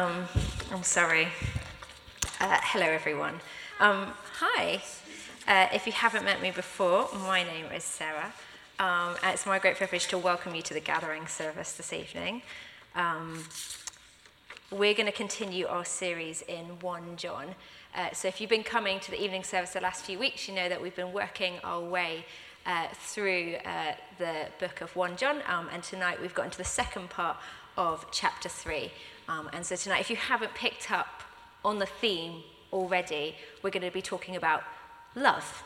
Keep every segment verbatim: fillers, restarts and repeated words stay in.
Um, I'm sorry. Uh, hello, everyone. Um, hi. Uh, if you haven't met me before, my name is Sarah. Um, and it's my great privilege to welcome you to the gathering service this evening. Um, we're going to continue our series in First John. Uh, so if you've been coming to the evening service the last few weeks, you know that we've been working our way uh, through uh, the book of First John. Um, and tonight we've got into the second part of chapter three. Um, and so tonight, if you haven't picked up on the theme already, we're going to be talking about love,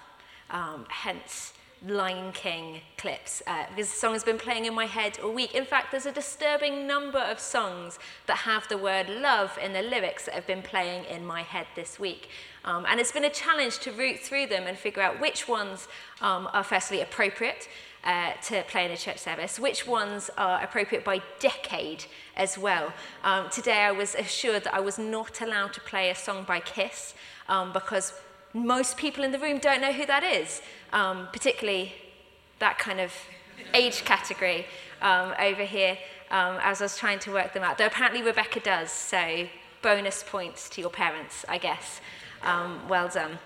um, hence Lion King clips. Uh, this song has been playing in my head all week. In fact, there's a disturbing number of songs that have the word love in the lyrics that have been playing in my head this week. Um, and it's been a challenge to root through them and figure out which ones um, are firstly appropriate Uh, to play in a church service, which ones are appropriate by decade as well. Um, today I was assured that I was not allowed to play a song by Kiss um, because most people in the room don't know who that is, um, particularly that kind of age category um, over here um, as I was trying to work them out. Though apparently Rebecca does, so bonus points to your parents, I guess. Um, well done.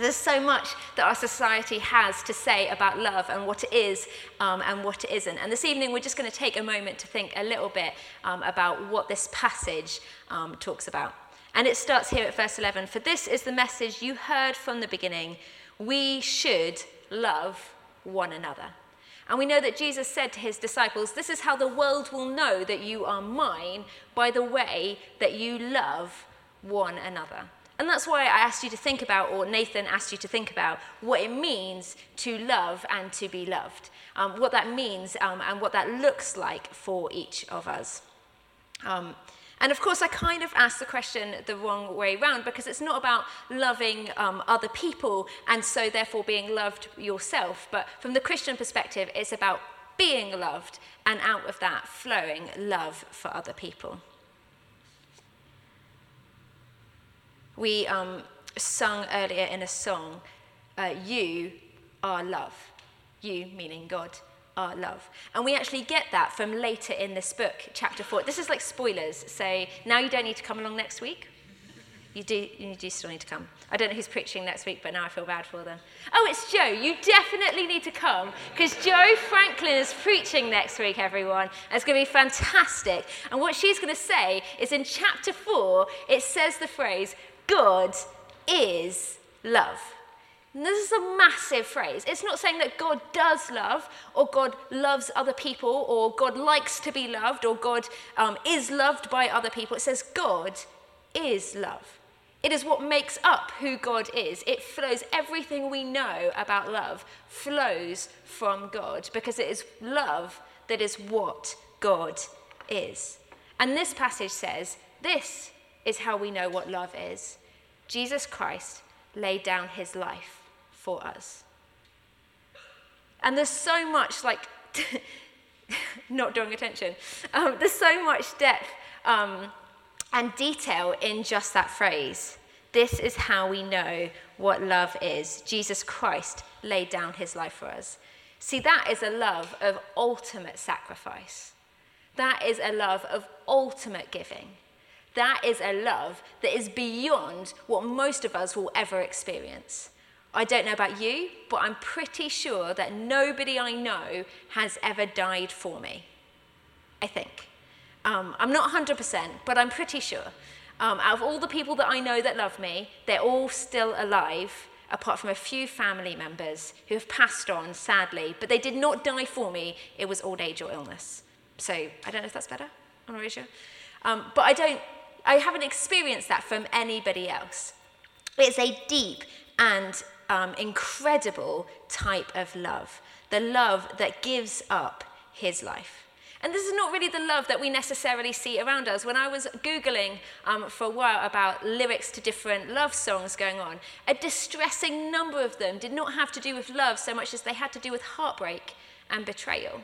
There's so much that our society has to say about love and what it is um, and what it isn't. And this evening, we're just going to take a moment to think a little bit um, about what this passage um, talks about. And it starts here at verse eleven. For this is the message you heard from the beginning. We should love one another. And we know that Jesus said to his disciples, this is how the world will know that you are mine, by the way that you love one another. And that's why I asked you to think about, or Nathan asked you to think about, what it means to love and to be loved, um, what that means um, and what that looks like for each of us. Um, and of course, I kind of asked the question the wrong way round, because it's not about loving um, other people and so therefore being loved yourself. But from the Christian perspective, it's about being loved and out of that flowing love for other people. We um, sung earlier in a song, uh, you are love. You, meaning God, are love. And we actually get that from later in this book, chapter four. This is like spoilers, so now you don't need to come along next week. You do, you do still need to come. I don't know who's preaching next week, but now I feel bad for them. Oh, it's Joe. You definitely need to come, because Joe Franklin is preaching next week, everyone. And it's going to be fantastic. And what she's going to say is in chapter four, it says the phrase, God is love. And this is a massive phrase. It's not saying that God does love, or God loves other people, or God likes to be loved, or God um, is loved by other people. It says God is love. It is what makes up who God is. It flows, everything we know about love flows from God, because it is love that is what God is. And this passage says, this is how we know what love is. Jesus Christ laid down his life for us. And there's so much, like, not drawing attention, um, there's so much depth um, and detail in just that phrase. This is how we know what love is. Jesus Christ laid down his life for us. See, that is a love of ultimate sacrifice. That is a love of ultimate giving. That is a love that is beyond what most of us will ever experience. I don't know about you, but I'm pretty sure that nobody I know has ever died for me, I think. Um, I'm not one hundred percent, but I'm pretty sure. Um, out of all the people that I know that love me, they're all still alive, apart from a few family members who have passed on, sadly, but they did not die for me. It was old age or illness. So I don't know if that's better. I'm not really sure. Um, but I don't... I haven't experienced that from anybody else. It's a deep and um, incredible type of love, the love that gives up his life. And this is not really the love that we necessarily see around us. When I was Googling um, for a while about lyrics to different love songs going on, a distressing number of them did not have to do with love so much as they had to do with heartbreak and betrayal.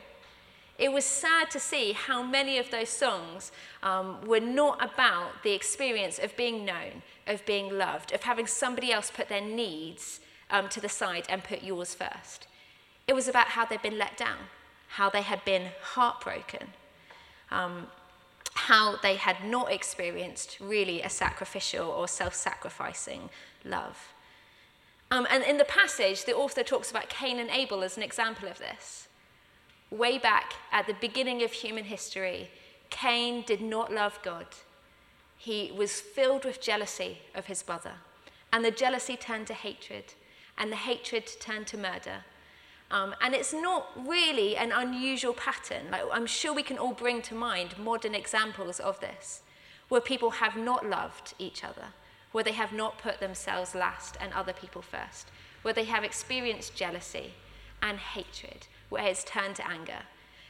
It was sad to see how many of those songs um, were not about the experience of being known, of being loved, of having somebody else put their needs um, to the side and put yours first. It was about how they'd been let down, how they had been heartbroken, um, how they had not experienced really a sacrificial or self-sacrificing love. Um, and in the passage, the author talks about Cain and Abel as an example of this. Way back at the beginning of human history, Cain did not love God. He was filled with jealousy of his brother. And the jealousy turned to hatred. And the hatred turned to murder. Um, and it's not really an unusual pattern. Like, I'm sure we can all bring to mind modern examples of this, where people have not loved each other, where they have not put themselves last and other people first, where they have experienced jealousy and hatred, where it's turned to anger.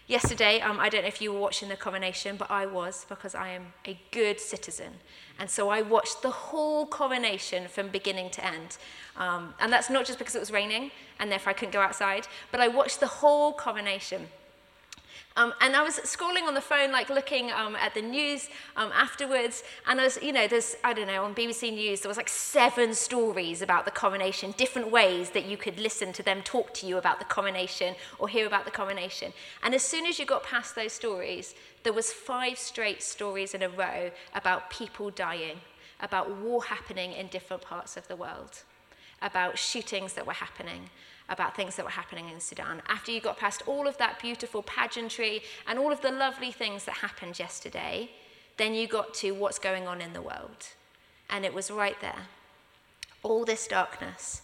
Yesterday, um, I don't know if you were watching the coronation, but I was, because I am a good citizen. And so I watched the whole coronation from beginning to end. Um, and that's not just because it was raining, and therefore I couldn't go outside, but I watched the whole coronation. Um, and I was scrolling on the phone, like looking um, at the news um, afterwards, and I was, you know, there's, I don't know, on B B C News, there was like seven stories about the coronation, different ways that you could listen to them talk to you about the coronation or hear about the coronation. And as soon as you got past those stories, there was five straight stories in a row about people dying, about war happening in different parts of the world, about shootings that were happening, about things that were happening in Sudan. After you got past all of that beautiful pageantry and all of the lovely things that happened yesterday, then you got to what's going on in the world. And it was right there. All this darkness.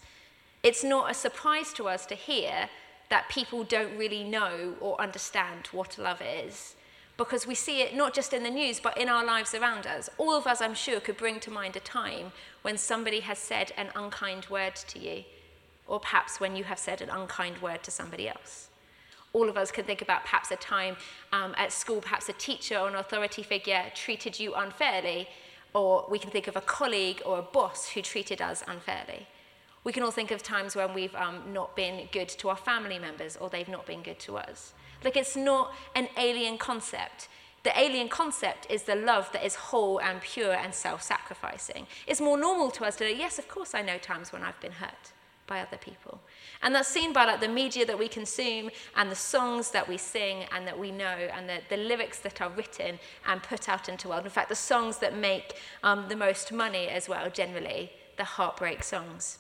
It's not a surprise to us to hear that people don't really know or understand what love is, because we see it not just in the news, but in our lives around us. All of us, I'm sure, could bring to mind a time when somebody has said an unkind word to you, or perhaps when you have said an unkind word to somebody else. All of us can think about perhaps a time um, at school, perhaps a teacher or an authority figure treated you unfairly, or we can think of a colleague or a boss who treated us unfairly. We can all think of times when we've um, not been good to our family members, or they've not been good to us. Like, it's not an alien concept. The alien concept is the love that is whole and pure and self-sacrificing. It's more normal to us to, yes, of course I know times when I've been hurt by other people. And that's seen by like the media that we consume and the songs that we sing and that we know and the, the lyrics that are written and put out into the world. In fact, the songs that make um, the most money as well, generally, the heartbreak songs.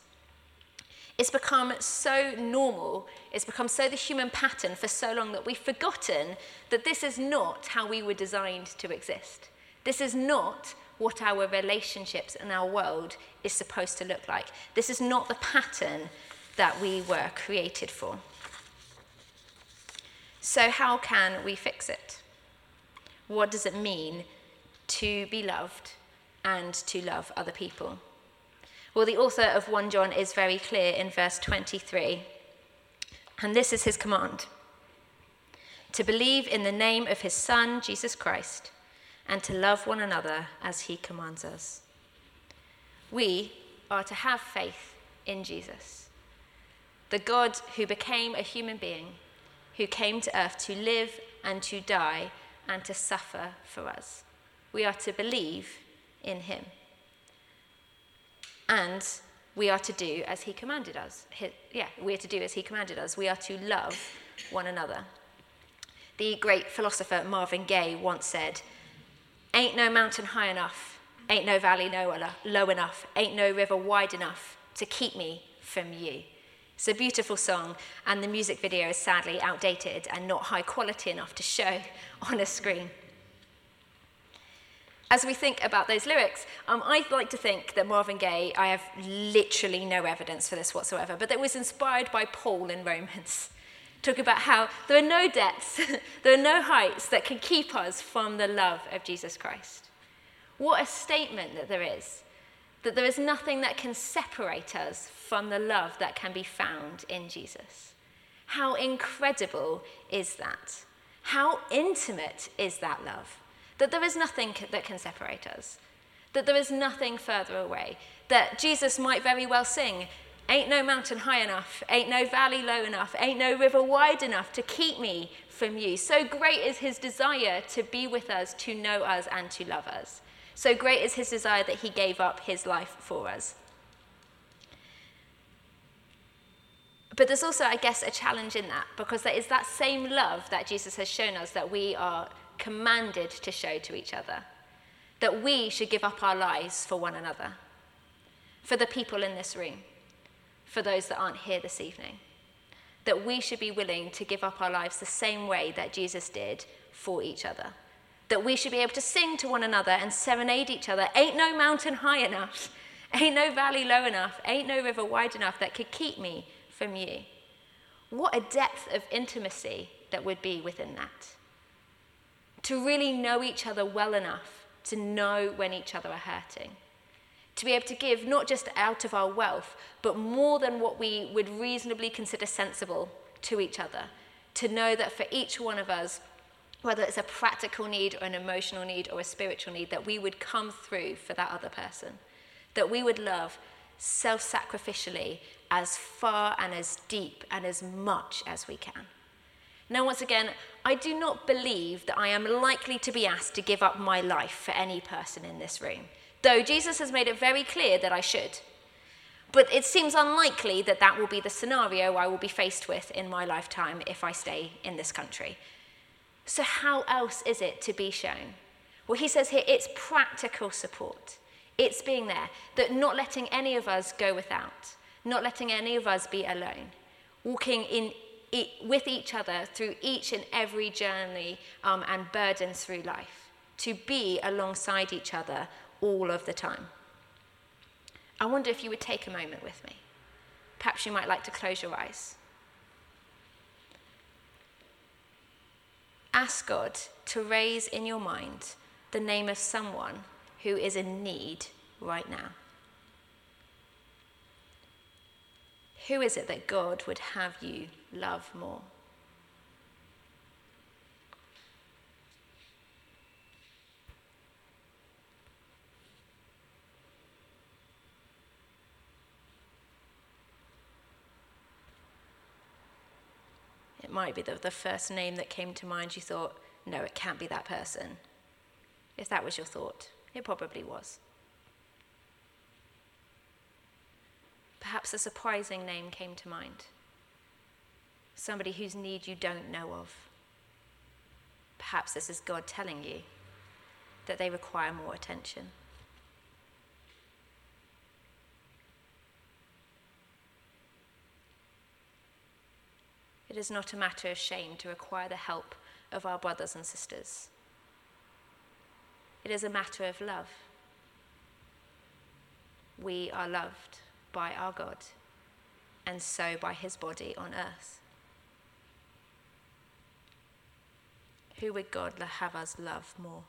It's become so normal, it's become so the human pattern for so long that we've forgotten that this is not how we were designed to exist. This is not what our relationships and our world is supposed to look like. This is not the pattern that we were created for. So how can we fix it? What does it mean to be loved and to love other people? Well, the author of First John is very clear in verse twenty-three, and this is his command: to believe in the name of his Son, Jesus Christ, and to love one another as he commands us. We are to have faith in Jesus, the God who became a human being, who came to earth to live and to die and to suffer for us. We are to believe in him. And we are to do as he commanded us. He, yeah, we are to do as he commanded us. We are to love one another. The great philosopher Marvin Gaye once said, "Ain't no mountain high enough, ain't no valley no low enough, ain't no river wide enough to keep me from you." It's a beautiful song, and the music video is sadly outdated and not high quality enough to show on a screen. As we think about those lyrics, um, I like to think that Marvin Gaye, I have literally no evidence for this whatsoever, but that was inspired by Paul in Romans. Talk about how there are no depths, there are no heights that can keep us from the love of Jesus Christ. What a statement that there is, that there is nothing that can separate us from the love that can be found in Jesus. How incredible is that? How intimate is that love? That there is nothing that can separate us, that there is nothing further away, that Jesus might very well sing, "Ain't no mountain high enough, ain't no valley low enough, ain't no river wide enough to keep me from you." So great is his desire to be with us, to know us, and to love us. So great is his desire that he gave up his life for us. But there's also, I guess, a challenge in that, because there is that same love that Jesus has shown us that we are commanded to show to each other, that we should give up our lives for one another, for the people in this room, for those that aren't here this evening, that we should be willing to give up our lives the same way that Jesus did for each other, that we should be able to sing to one another and serenade each other. Ain't no mountain high enough, ain't no valley low enough, ain't no river wide enough that could keep me from you. What a depth of intimacy that would be within that. To really know each other well enough to know when each other are hurting. To be able to give not just out of our wealth, but more than what we would reasonably consider sensible to each other. To know that for each one of us, whether it's a practical need or an emotional need or a spiritual need, that we would come through for that other person. That we would love self-sacrificially as far and as deep and as much as we can. Now, once again, I do not believe that I am likely to be asked to give up my life for any person in this room, though Jesus has made it very clear that I should. But it seems unlikely that that will be the scenario I will be faced with in my lifetime if I stay in this country. So how else is it to be shown? Well, he says here, it's practical support. It's being there, that not letting any of us go without, not letting any of us be alone, walking in e- with each other through each and every journey um, and burden through life, to be alongside each other all of the time. I wonder if you would take a moment with me. Perhaps you might like to close your eyes. Ask God to raise in your mind the name of someone who is in need right now. Who is it that God would have you love more? It might be that the first name that came to mind you thought, no, it can't be that person. If that was your thought, it probably was. Perhaps a surprising name came to mind. Somebody whose need you don't know of. Perhaps this is God telling you that they require more attention. It is not a matter of shame to require the help of our brothers and sisters. It is a matter of love. We are loved by our God, and so by his body on earth. Who would God have us love more?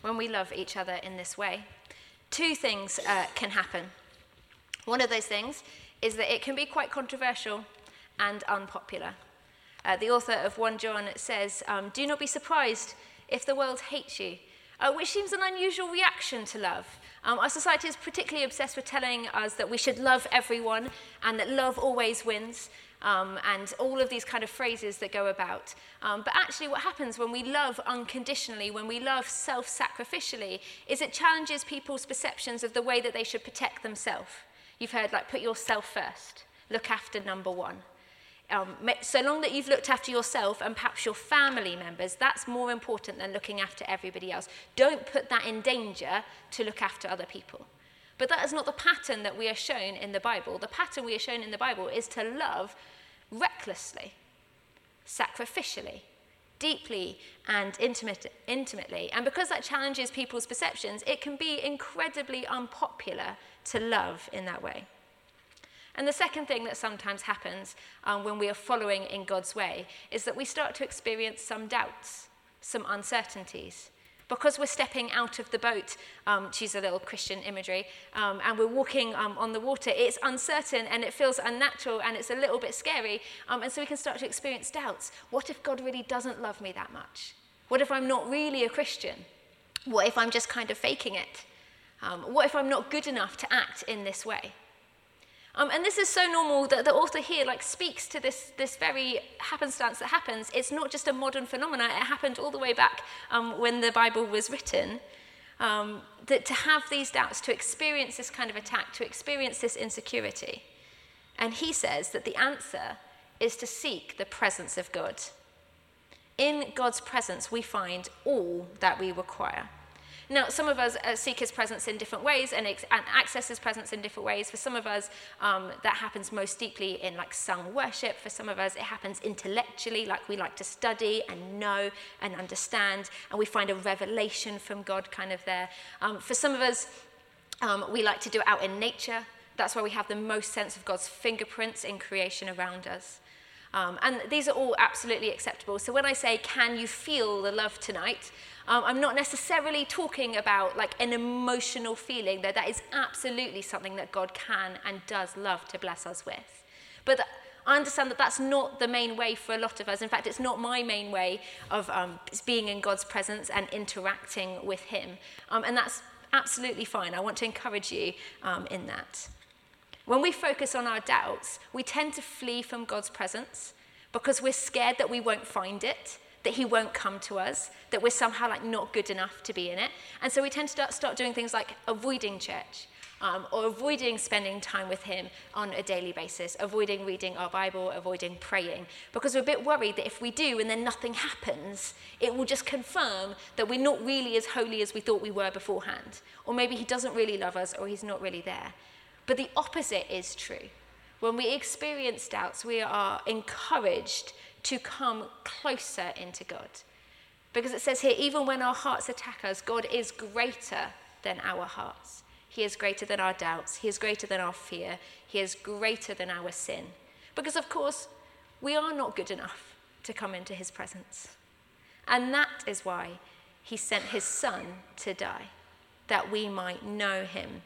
When we love each other in this way, two things uh, can happen. One of those things is that it can be quite controversial and unpopular. Uh, the author of First John says, um, do not be surprised if the world hates you, uh, which seems an unusual reaction to love. Um, our society is particularly obsessed with telling us that we should love everyone and that love always wins, um, and all of these kind of phrases that go about. Um, but actually what happens when we love unconditionally, when we love self-sacrificially, is it challenges people's perceptions of the way that they should protect themselves. You've heard, like, put yourself first, look after number one. Um, so long that you've looked after yourself and perhaps your family members, that's more important than looking after everybody else. Don't put that in danger to look after other people. But that is not the pattern that we are shown in the Bible. The pattern we are shown in the Bible is to love recklessly, sacrificially, deeply and intimate, intimately. And because that challenges people's perceptions, it can be incredibly unpopular to love in that way. And the second thing that sometimes happens um, when we are following in God's way is that we start to experience some doubts, some uncertainties. Because we're stepping out of the boat, um, to use a little Christian imagery, um, and we're walking um, on the water, it's uncertain and it feels unnatural and it's a little bit scary. Um, and so we can start to experience doubts. What if God really doesn't love me that much? What if I'm not really a Christian? What if I'm just kind of faking it? Um, what if I'm not good enough to act in this way? Um, and this is so normal that the author here like speaks to this, this very happenstance that happens. It's not just a modern phenomenon. It happened all the way back um, when the Bible was written. Um, that to have these doubts, to experience this kind of attack, to experience this insecurity. And he says that the answer is to seek the presence of God. In God's presence, we find all that we require. Now, some of us seek his presence in different ways and, ex- and access his presence in different ways. For some of us, um, that happens most deeply in like sung worship. For some of us, it happens intellectually, like we like to study and know and understand, and we find a revelation from God kind of there. Um, for some of us, um, we like to do it out in nature. That's where we have the most sense of God's fingerprints in creation around us. Um, and these are all absolutely acceptable. So when I say, can you feel the love tonight? Um, I'm not necessarily talking about like an emotional feeling, though that is absolutely something that God can and does love to bless us with. But th- I understand that that's not the main way for a lot of us. In fact, it's not my main way of um, being in God's presence and interacting with him. Um, and that's absolutely fine. I want to encourage you um, in that. When we focus on our doubts, we tend to flee from God's presence because we're scared that we won't find it, that he won't come to us, that we're somehow like not good enough to be in it. And so we tend to start doing things like avoiding church um, or avoiding spending time with him on a daily basis, avoiding reading our Bible, avoiding praying, because we're a bit worried that if we do and then nothing happens, it will just confirm that we're not really as holy as we thought we were beforehand. Or maybe he doesn't really love us or he's not really there. But the opposite is true. When we experience doubts, we are encouraged to come closer into God. Because it says here, even when our hearts attack us, God is greater than our hearts. He is greater than our doubts. He is greater than our fear. He is greater than our sin. Because, of course, we are not good enough to come into his presence. And that is why he sent his son to die, that we might know him.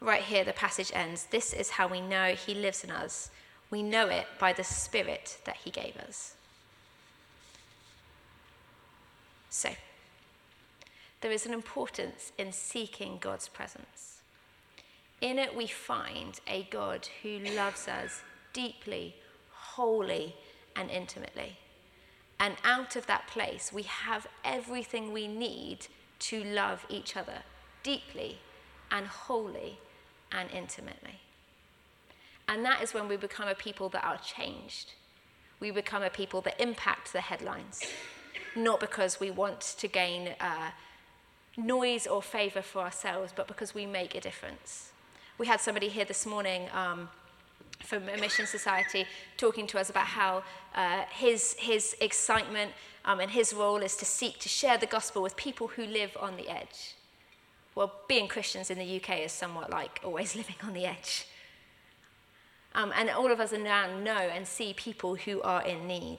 Right here, the passage ends. This is how we know he lives in us. We know it by the Spirit that he gave us. So, there is an importance in seeking God's presence. In it, we find a God who loves us deeply, wholly, and intimately. And out of that place, we have everything we need to love each other deeply and wholly and intimately. And that is when we become a people that are changed. We become a people that impact the headlines, not because we want to gain uh, noise or favor for ourselves, but because we make a difference. We had somebody here this morning um, from a mission society talking to us about how uh, his, his excitement um, and his role is to seek to share the gospel with people who live on the edge. Well, being Christians in the U K is somewhat like always living on the edge. Um, and all of us now know and see people who are in need.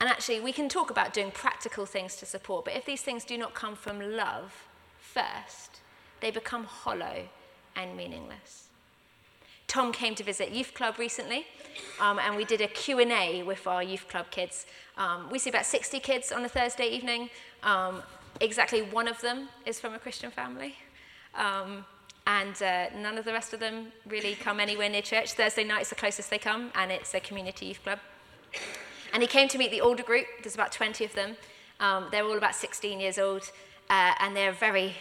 And actually, we can talk about doing practical things to support, but if these things do not come from love first, they become hollow and meaningless. Tom came to visit Youth Club recently, um, and we did a Q and A with our Youth Club kids. Um, we see about sixty kids on a Thursday evening. Um, Exactly one of them is from a Christian family, um, and uh, none of the rest of them really come anywhere near church. Thursday night is the closest they come, and it's a community youth club. And he came to meet the older group. There's about twenty of them. Um, they're all about sixteen years old, uh, and they're a very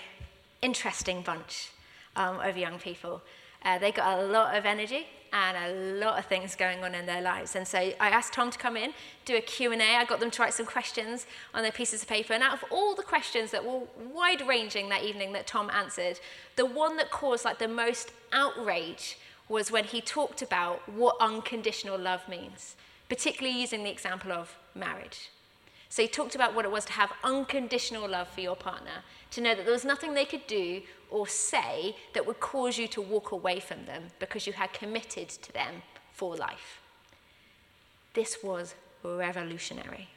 interesting bunch um, of young people. Uh, they got a lot of energy and a lot of things going on in their lives. And so I asked Tom to come in, do a Q and A. I got them to write some questions on their pieces of paper. And out of all the questions that were wide-ranging that evening that Tom answered, the one that caused like the most outrage was when he talked about what unconditional love means, particularly using the example of marriage. So he talked about what it was to have unconditional love for your partner, to know that there was nothing they could do or say that would cause you to walk away from them because you had committed to them for life. This was revolutionary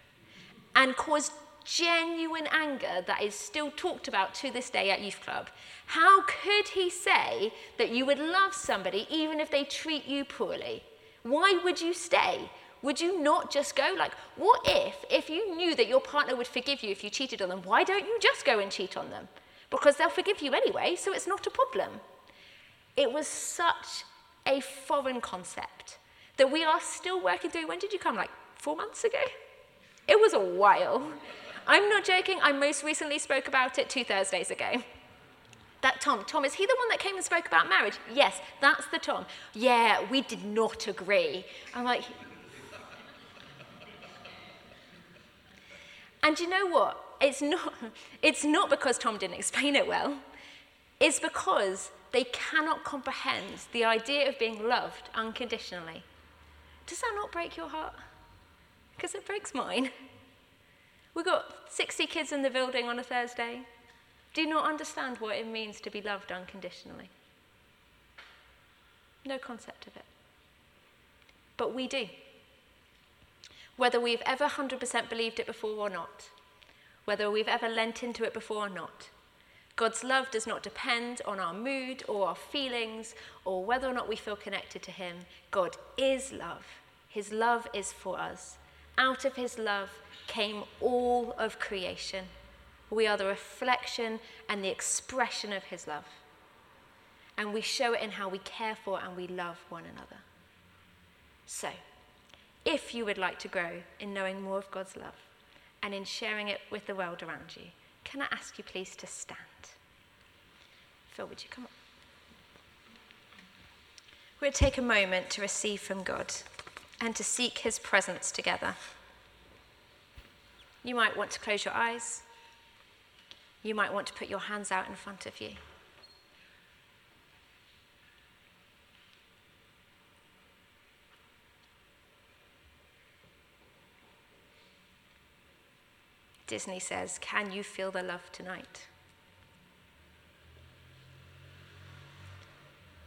and caused genuine anger that is still talked about to this day at Youth Club. How could he say that you would love somebody even if they treat you poorly? Why would you stay? Would you not just go? Like, what if, if you knew that your partner would forgive you if you cheated on them, why don't you just go and cheat on them? Because they'll forgive you anyway, so it's not a problem. It was such a foreign concept that we are still working through. When did you come? Like four months ago? It was a while. I'm not joking. I most recently spoke about it two Thursdays ago. That Tom. Tom, is he the one that came and spoke about marriage? Yes, that's the Tom. Yeah, we did not agree. I'm like... And you know what? It's not, it's not because Tom didn't explain it well. It's because they cannot comprehend the idea of being loved unconditionally. Does that not break your heart? Because it breaks mine. We've got sixty kids in the building on a Thursday. Do not understand what it means to be loved unconditionally. No concept of it. But we do. Whether we've ever one hundred percent believed it before or not, whether we've ever lent into it before or not, God's love does not depend on our mood or our feelings or whether or not we feel connected to him. God is love. His love is for us. Out of his love came all of creation. We are the reflection and the expression of his love. And we show it in how we care for and we love one another. So, if you would like to grow in knowing more of God's love and in sharing it with the world around you, can I ask you please to stand? Phil, would you come up? We'll take a moment to receive from God and to seek his presence together. You might want to close your eyes. You might want to put your hands out in front of you. Disney says, "Can you feel the love tonight?"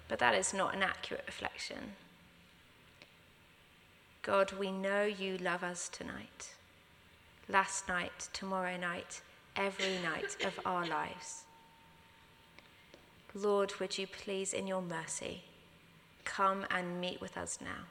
But that is not an accurate reflection. God, we know you love us tonight, last night, tomorrow night, every night of our lives. Lord, would you please, in your mercy, come and meet with us now.